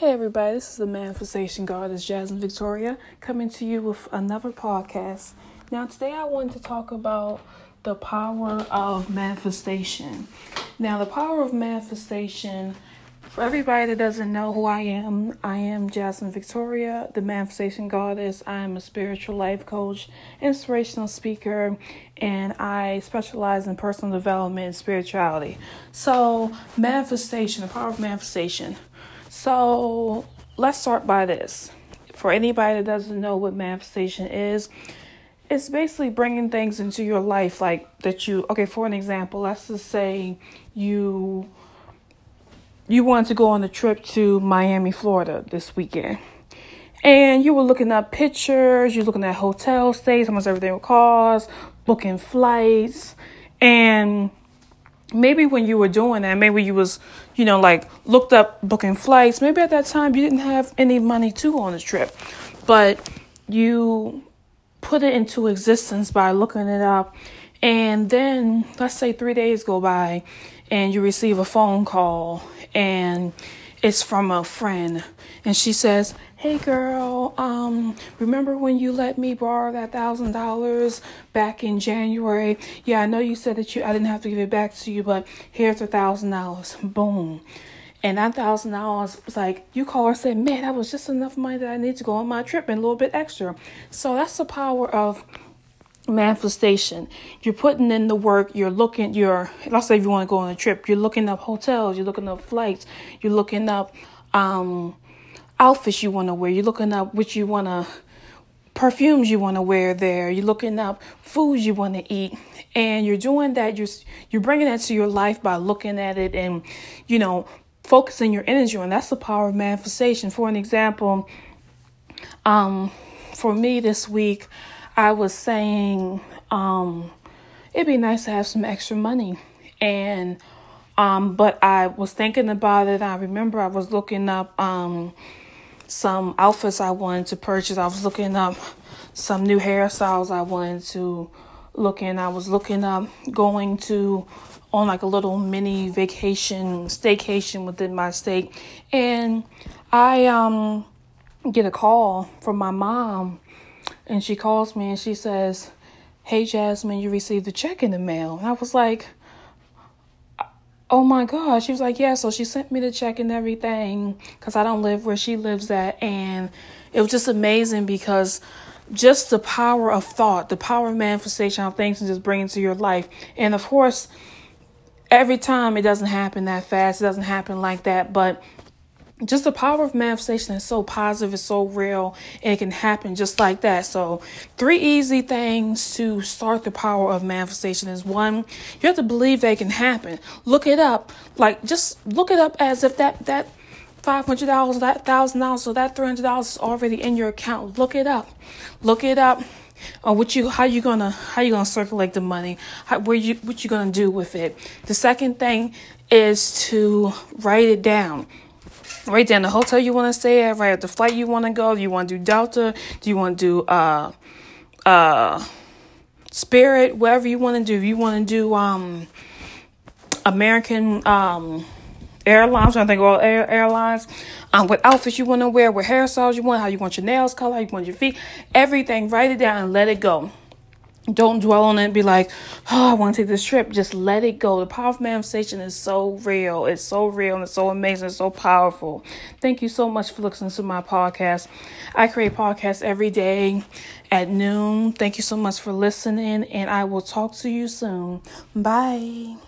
Hey everybody, this is the Manifestation Goddess, Jasmine Victoria, coming to you with another podcast. Now today I wanted to talk about the power of manifestation. Now the power of manifestation, for everybody that doesn't know who I am Jasmine Victoria, the Manifestation Goddess. I am a spiritual life coach, inspirational speaker, and I specialize in personal development and spirituality. So manifestation, the power of manifestation. So let's start by this. For anybody that doesn't know what manifestation is, it's basically bringing things into your life like that you, okay, for an example, let's just say you wanted to go on a trip to Miami, Florida this weekend. And you were looking up pictures, you're looking at hotel stays, how much everything would cost, booking flights, and maybe when you were doing that, maybe you was, looked up booking flights. Maybe at that time you didn't have any money to on the trip, but you put it into existence by looking it up. And then let's say 3 days go by and you receive a phone call and it's from a friend. And she says, "Hey girl, remember when you let me borrow that $1,000 back in January? Yeah, I know you said that I didn't have to give it back to you, but here's $1,000. Boom. And that $1,000 was like, you call her and say, "Man, that was just enough money that I need to go on my trip and a little bit extra." So that's the power of manifestation. You're putting in the work, let's say if you want to go on a trip, you're looking up hotels, you're looking up flights, you're looking up outfits you want to wear, you're looking up perfumes you want to wear there, you're looking up foods you want to eat, and you're doing that, you're bringing that to your life by looking at it and focusing your energy on. That's the power of manifestation. For an example, for me this week, I was saying, it'd be nice to have some extra money. And, but I was thinking about it. I remember I was looking up, some outfits I wanted to purchase. I was looking up some new hairstyles I wanted to look in. I was looking up on like a little mini staycation within my state. And I, get a call from my mom. And she calls me and she says, "Hey, Jasmine, you received a check in the mail." And I was like, "Oh, my God." She was like, "Yeah." So she sent me the check and everything because I don't live where she lives at. And it was just amazing because just the power of thought, the power of manifestation of things and just bring it to your life. And, of course, every time it doesn't happen that fast. It doesn't happen like that. But just the power of manifestation is so positive, it's so real, and it can happen just like that. So 3 easy things to start the power of manifestation is 1, you have to believe that it can happen. Look it up. Like, just look it up as if that $500, that $1,000, or that $300 is already in your account. Look it up. Look it up. Or how you gonna circulate the money? What you gonna do with it? The second thing is to write it down. Write down the hotel you want to stay at, right at the flight you want to go. Do you want to do Delta? Do you want to do Spirit? Whatever you want to do. If you want to do American Airlines, I think all airlines. What outfits you want to wear, what hairstyles you want, how you want your nails color, how you want your feet, everything. Write it down and let it go. Don't dwell on it and be like, "Oh, I want to take this trip." Just let it go. The power of manifestation is so real. It's so real and it's so amazing. It's so powerful. Thank you so much for listening to my podcast. I create podcasts every day at noon. Thank you so much for listening, and I will talk to you soon. Bye.